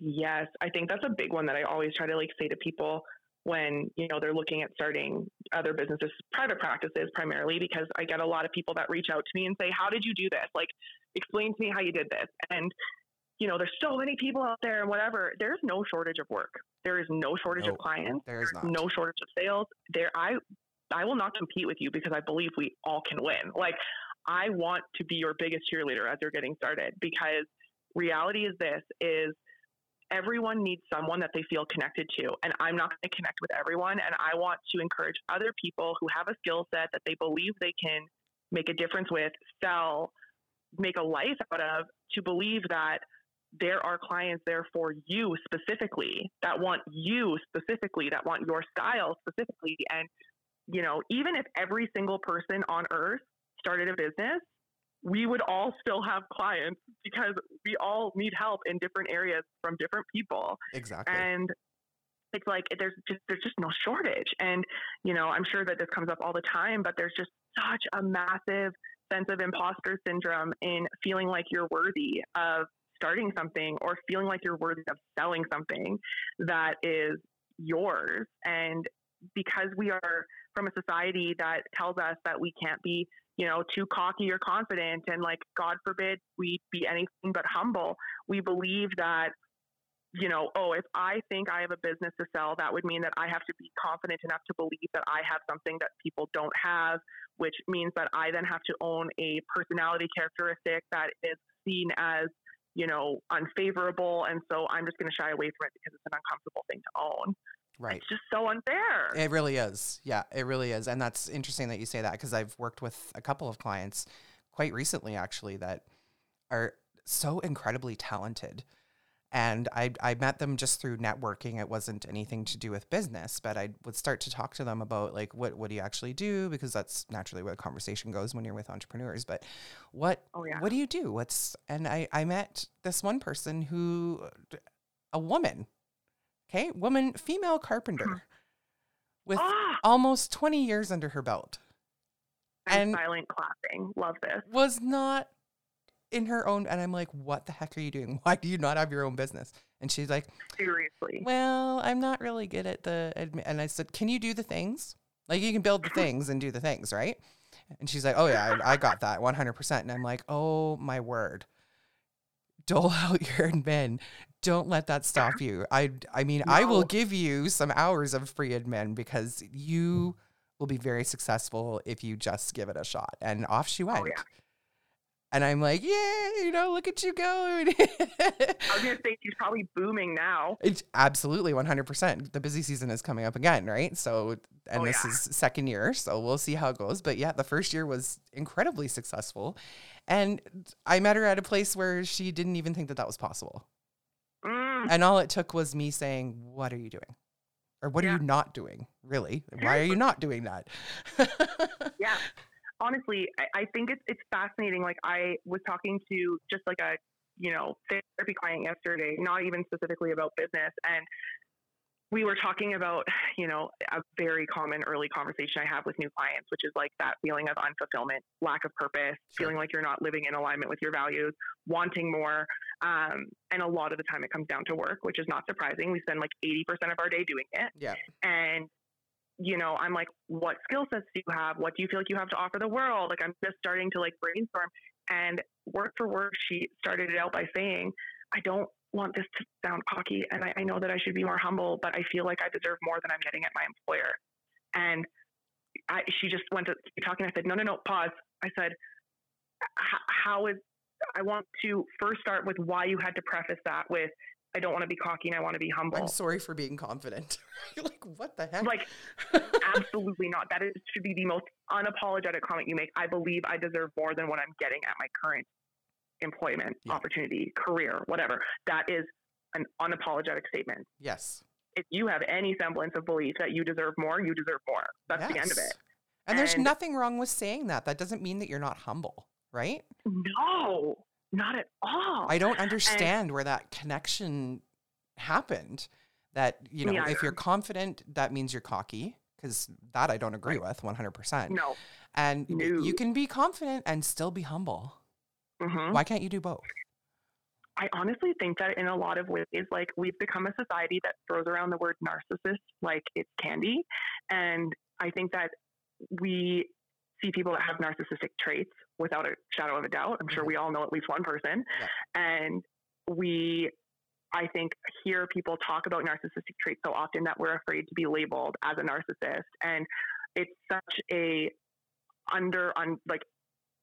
Yes. I think that's a big one that I always try to like say to people when, you know, they're looking at starting other businesses, private practices primarily, because I get a lot of people that reach out to me and say, how did you do this? Like, explain to me how you did this. And, you know, there's so many people out there and whatever, there's no shortage of work. There is no shortage of clients. There's no shortage of sales there. I will not compete with you, because I believe we all can win. Like, I want to be your biggest cheerleader as you're getting started, because reality is this is everyone needs someone that they feel connected to. And I'm not going to connect with everyone. And I want to encourage other people who have a skill set that they believe they can make a difference with, sell, make a life out of, to believe that there are clients there for you specifically, that want you specifically, that want your style specifically. And, you know, even if every single person on earth started a business, we would all still have clients, because we all need help in different areas from different people. Exactly. And it's like, there's just no shortage. And, you know, I'm sure that this comes up all the time, but there's just such a massive sense of imposter syndrome in feeling like you're worthy of starting something, or feeling like you're worthy of selling something that is yours. And because we are from a society that tells us that we can't be, you know, too cocky or confident, and like, God forbid we be anything but humble. We believe that, you know, oh, if I think I have a business to sell, that would mean that I have to be confident enough to believe that I have something that people don't have, which means that I then have to own a personality characteristic that is seen as, you know, unfavorable. And so I'm just going to shy away from it because it's an uncomfortable thing to own. Right. It's just so unfair. It really is. Yeah, it really is. And that's interesting that you say that, because I've worked with a couple of clients quite recently, actually, that are so incredibly talented. And I met them just through networking. It wasn't anything to do with business, but I would start to talk to them about, like, what do you actually do? Because that's naturally where the conversation goes when you're with entrepreneurs. But what do you do? And I met this one person who, a woman. Okay, woman, female carpenter with almost 20 years under her belt. And silent clapping. Love this. Was not in her own. And I'm like, what the heck are you doing? Why do you not have your own business? And she's like, seriously. Well, I'm not really good at and I said, can you do the things? Like, you can build the things and do the things, right? And she's like, oh yeah, I got that 100%. And I'm like, oh my word. Dole out your admin. Don't let that stop you. I will give you some hours of free admin, because you will be very successful if you just give it a shot. And off she went. Oh, yeah. And I'm like, yeah, you know, look at you going. I was going to say, she's probably booming now. It's absolutely 100%. The busy season is coming up again, right? So, and this is second year, so we'll see how it goes. But yeah, the first year was incredibly successful. And I met her at a place where she didn't even think that that was possible. Mm. And all it took was me saying, what are you doing? Or what are you not doing, really? Why are you not doing that? Yeah. Honestly, I think it's fascinating. Like, I was talking to just like a, you know, therapy client yesterday, not even specifically about business. And we were talking about, you know, a very common early conversation I have with new clients, which is like that feeling of unfulfillment, lack of purpose, feeling like you're not living in alignment with your values, wanting more. And a lot of the time it comes down to work, which is not surprising. We spend like 80% of our day doing it. Yeah. And, you know, I'm like, what skill sets do you have? What do you feel like you have to offer the world? Like, I'm just starting to like brainstorm. And word for word, she started it out by saying, I don't want this to sound cocky. And I know that I should be more humble, but I feel like I deserve more than I'm getting at my employer. And she just went to talking. I said, no, pause. I said, I want to first start with why you had to preface that with, I don't want to be cocky and I want to be humble. I'm sorry for being confident. You're like, what the heck? Like, absolutely not. That is, should be the most unapologetic comment you make. I believe I deserve more than what I'm getting at my current employment, opportunity, career, whatever. That is an unapologetic statement. Yes. If you have any semblance of belief that you deserve more, you deserve more. That's the end of it. And there's nothing wrong with saying that. That doesn't mean that you're not humble, right? No. Not at all. I don't understand where that connection happened. That, you know, if you're confident, that means you're cocky, because that I don't agree with 100%. No. And you can be confident and still be humble. Mm-hmm. Why can't you do both? I honestly think that in a lot of ways, like, we've become a society that throws around the word narcissist like it's candy. And I think that we see people that have narcissistic traits without a shadow of a doubt. I'm sure we all know at least one person. Yeah. And I think, hear people talk about narcissistic traits so often that we're afraid to be labeled as a narcissist. And it's such a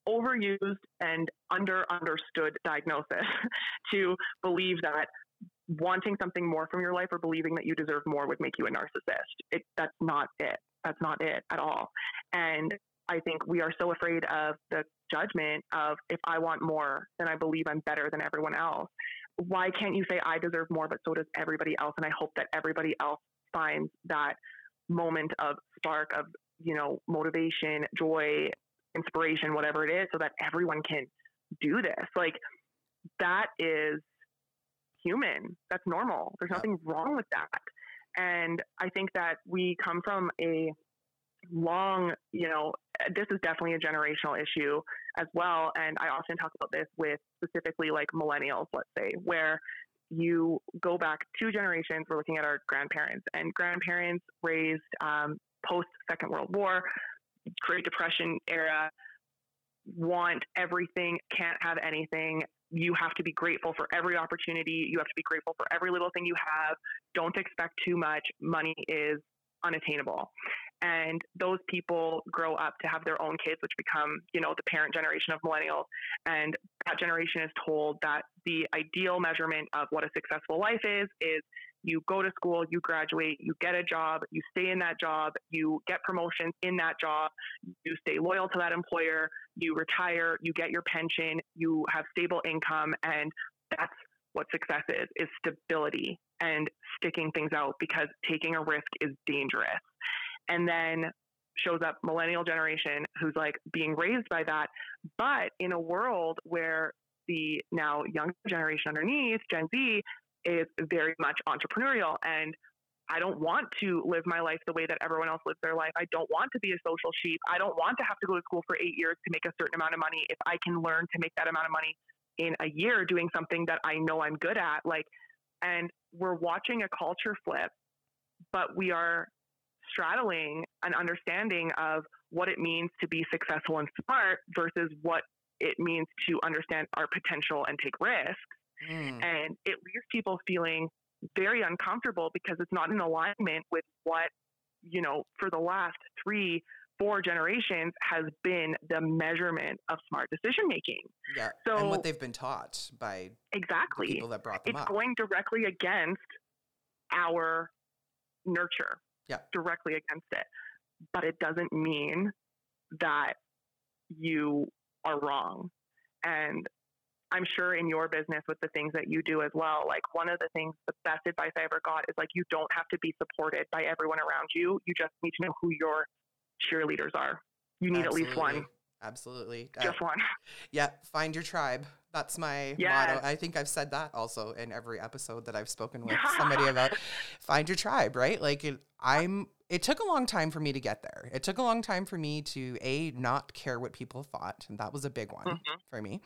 overused and understood diagnosis to believe that wanting something more from your life or believing that you deserve more would make you a narcissist. That's not it. That's not it at all. And I think we are so afraid of the judgment of, if I want more, then I believe I'm better than everyone else. Why can't you say I deserve more, but so does everybody else? And I hope that everybody else finds that moment of spark of, you know, motivation, joy, inspiration, whatever it is, so that everyone can do this. Like, that is human. That's normal. There's nothing wrong with that. And I think that we come from a long, you know, this is definitely a generational issue as well. And I often talk about this with specifically like millennials, let's say, where you go back two generations, we're looking at our grandparents, and grandparents raised post Second World War, Great Depression era, want everything, can't have anything. You have to be grateful for every opportunity. You have to be grateful for every little thing you have. Don't expect too much. Money is unattainable. And those people grow up to have their own kids, which become, you know, the parent generation of millennials. And that generation is told that the ideal measurement of what a successful life is you go to school, you graduate, you get a job, you stay in that job, you get promotions in that job, you stay loyal to that employer, you retire, you get your pension, you have stable income. And that's what success is stability and sticking things out, because taking a risk is dangerous. And then shows up millennial generation who's like being raised by that. But in a world where the now younger generation underneath, Gen Z, is very much entrepreneurial. And I don't want to live my life the way that everyone else lives their life. I don't want to be a social sheep. I don't want to have to go to school for 8 years to make a certain amount of money. If I can learn to make that amount of money in a year doing something that I know I'm good at, like, and we're watching a culture flip, but we are straddling an understanding of what it means to be successful and smart versus what it means to understand our potential and take risks. And it leaves people feeling very uncomfortable, because it's not in alignment with what, you know, for the last 3-4 generations has been the measurement of smart decision making. Yeah. So, and what they've been taught by the people that brought them up. It's going directly against our nurture. Yeah. Directly against it. But it doesn't mean that you are wrong. And I'm sure in your business with the things that you do as well, like, one of the things, the best advice I ever got is, like, you don't have to be supported by everyone around you. You just need to know who your cheerleaders are. You need at least one. Absolutely. Just one. Yeah. Find your tribe. That's my motto. I think I've said that also in every episode that I've spoken with somebody about. Find your tribe, right? Like, it took a long time for me to get there. It took a long time for me to A, not care what people thought. And that was a big one for me.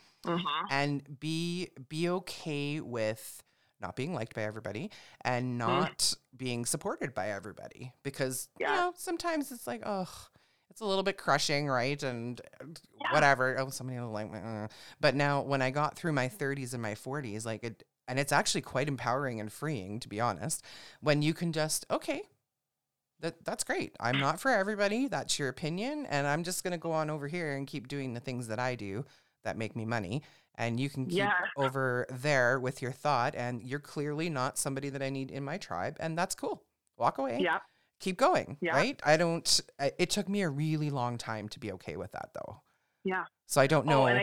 And B, be okay with not being liked by everybody and not being supported by everybody. Because, you know, sometimes it's like, oh, it's a little bit crushing, right? And whatever. Oh, somebody will like me. But now when I got through my 30s and my 40s, like, and it's actually quite empowering and freeing, to be honest, when you can just, okay, that's great. I'm not for everybody. That's your opinion. And I'm just going to go on over here and keep doing the things that I do that make me money and you can keep over there with your thought, and you're clearly not somebody that I need in my tribe, and that's cool. Walk away. Yeah. Keep going. Yeah. Right? It took me a really long time to be okay with that, though. Yeah. So I don't know. And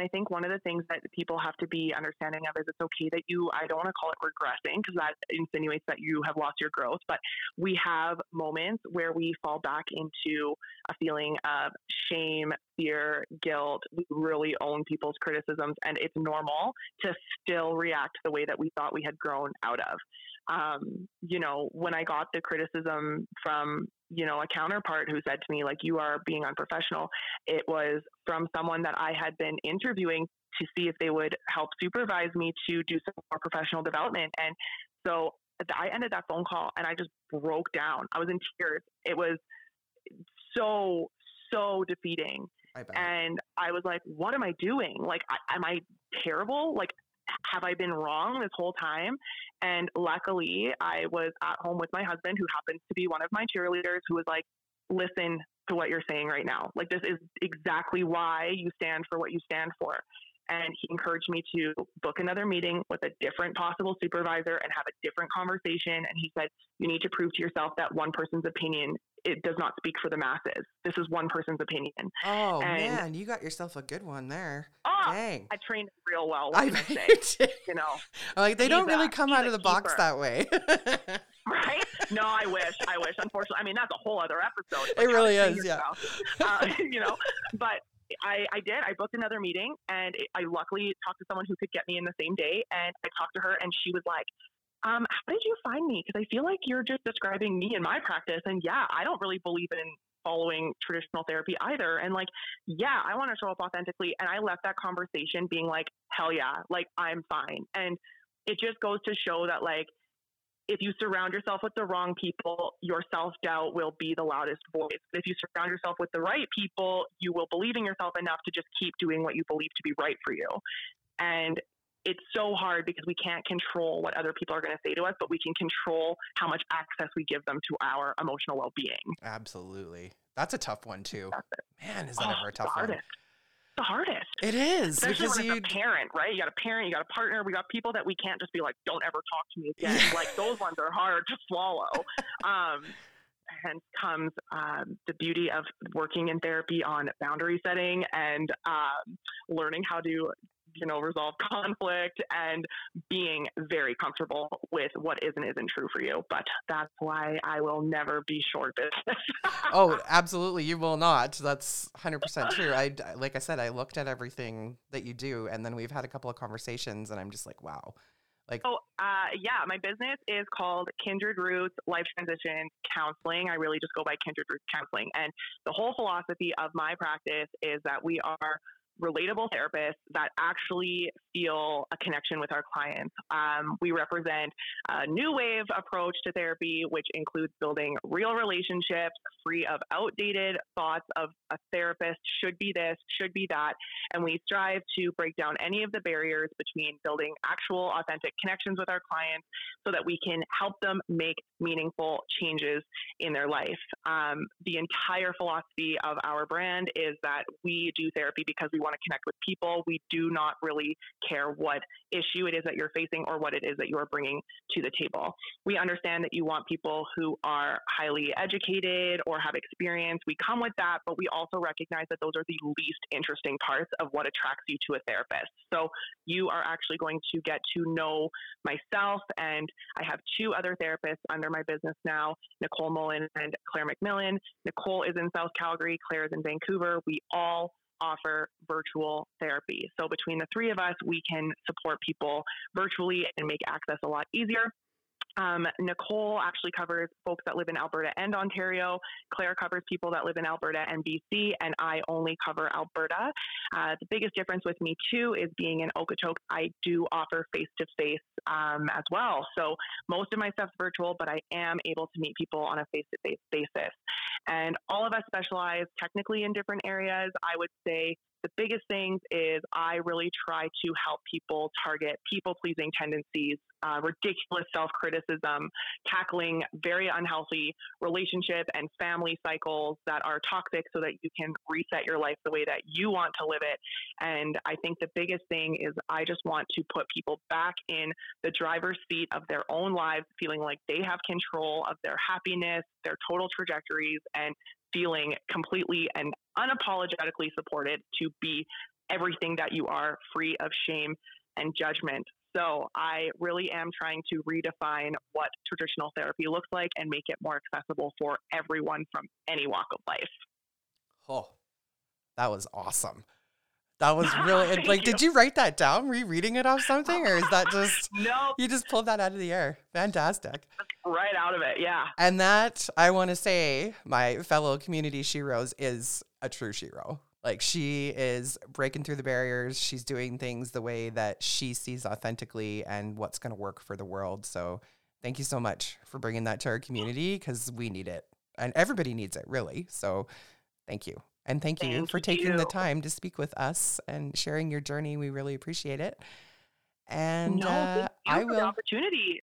I think one of the things that people have to be understanding of is it's okay that I don't want to call it regressing, because that insinuates that you have lost your growth, but we have moments where we fall back into a feeling of shame, fear, guilt. We really own people's criticisms, and it's normal to still react the way that we thought we had grown out of. When I got the criticism from, a counterpart who said to me, like, you are being unprofessional, it was from someone that I had been interviewing to see if they would help supervise me to do some more professional development. And so I ended that phone call and I just broke down. I was in tears. It was so, so defeating. And I was like, what am I doing? Like, am I terrible? Like, have I been wrong this whole time? And luckily I was at home with my husband, who happens to be one of my cheerleaders, who was like, listen to what you're saying right now. Like, this is exactly why you stand for what you stand for. And he encouraged me to book another meeting with a different possible supervisor and have a different conversation. And he said, you need to prove to yourself that one person's opinion, it does not speak for the masses. This is one person's opinion. Oh, man, you got yourself a good one there. Oh, dang. I trained real well. Like, they don't really come out of the box that way. Right? No, I wish. Unfortunately, that's a whole other episode. It really is. Yeah. But I did. I booked another meeting, and I luckily talked to someone who could get me in the same day. And I talked to her, and she was like, how did you find me? Because I feel like you're just describing me and my practice. And yeah, I don't really believe in following traditional therapy either. And like, yeah, I want to show up authentically. And I left that conversation being like, hell yeah, like, I'm fine. And it just goes to show that, like, if you surround yourself with the wrong people, your self-doubt will be the loudest voice. If you surround yourself with the right people, you will believe in yourself enough to just keep doing what you believe to be right for you. And it's so hard because we can't control what other people are going to say to us, but we can control how much access we give them to our emotional well-being. Absolutely. That's a tough one too. Man, is that ever a tough one? The hardest. It is. Especially because when it's a parent, right? You got a parent, you got a partner. We got people that we can't just be like, don't ever talk to me again. Like, those ones are hard to swallow. Hence comes the beauty of working in therapy on boundary setting and learning how to resolve conflict and being very comfortable with what isn't true for you. But that's why I will never be short business. Oh, absolutely. You will not. That's 100% true. Like I said, I looked at everything that you do, and then we've had a couple of conversations, and I'm just like, wow. My business is called Kindred Roots Life Transition Counseling. I really just go by Kindred Roots Counseling. And the whole philosophy of my practice is that we are relatable therapists that actually feel a connection with our clients. We represent a new wave approach to therapy, which includes building real relationships free of outdated thoughts of a therapist should be this, should be that. And we strive to break down any of the barriers between building actual authentic connections with our clients so that we can help them make meaningful changes in their life. The entire philosophy of our brand is that we do therapy because we want to connect with people. We do not really care what issue it is that you're facing or what it is that you are bringing to the table. We understand that you want people who are highly educated or have experience. We come with that, but we also recognize that those are the least interesting parts of what attracts you to a therapist. So you are actually going to get to know myself, and I have two other therapists under my business now, Nicole Mullen and Claire McMillan. Nicole is in South Calgary, Claire is in Vancouver. We all offer virtual therapy. So between the three of us, we can support people virtually and make access a lot easier. Nicole actually covers folks that live in Alberta and Ontario. Claire covers people that live in Alberta and BC, and I only cover Alberta. The biggest difference with me too is being in Okotoks, I do offer face-to-face as well. So most of my stuff's virtual, but I am able to meet people on a face-to-face basis. And all of us specialize technically in different areas. I would say The biggest things is I really try to help people target people-pleasing tendencies, ridiculous self-criticism, tackling very unhealthy relationship and family cycles that are toxic so that you can reset your life the way that you want to live it. And I think the biggest thing is I just want to put people back in the driver's seat of their own lives, feeling like they have control of their happiness, their total trajectories, and feeling completely and unapologetically supported to be everything that you are, free of shame and judgment. So I really am trying to redefine what traditional therapy looks like and make it more accessible for everyone from any walk of life. Oh, that was awesome. That was really, like, did you write that down? Were you reading it off something, or is that just, no, you just pulled that out of the air? Fantastic. Right out of it. Yeah. And that, I want to say, my fellow community Sheros is a true Shero. Like, she is breaking through the barriers. She's doing things the way that she sees authentically and what's going to work for the world. So thank you so much for bringing that to our community, because we need it and everybody needs it, really. So thank you. And thank you for taking the time to speak with us and sharing your journey. We really appreciate it. And thank you for the opportunity.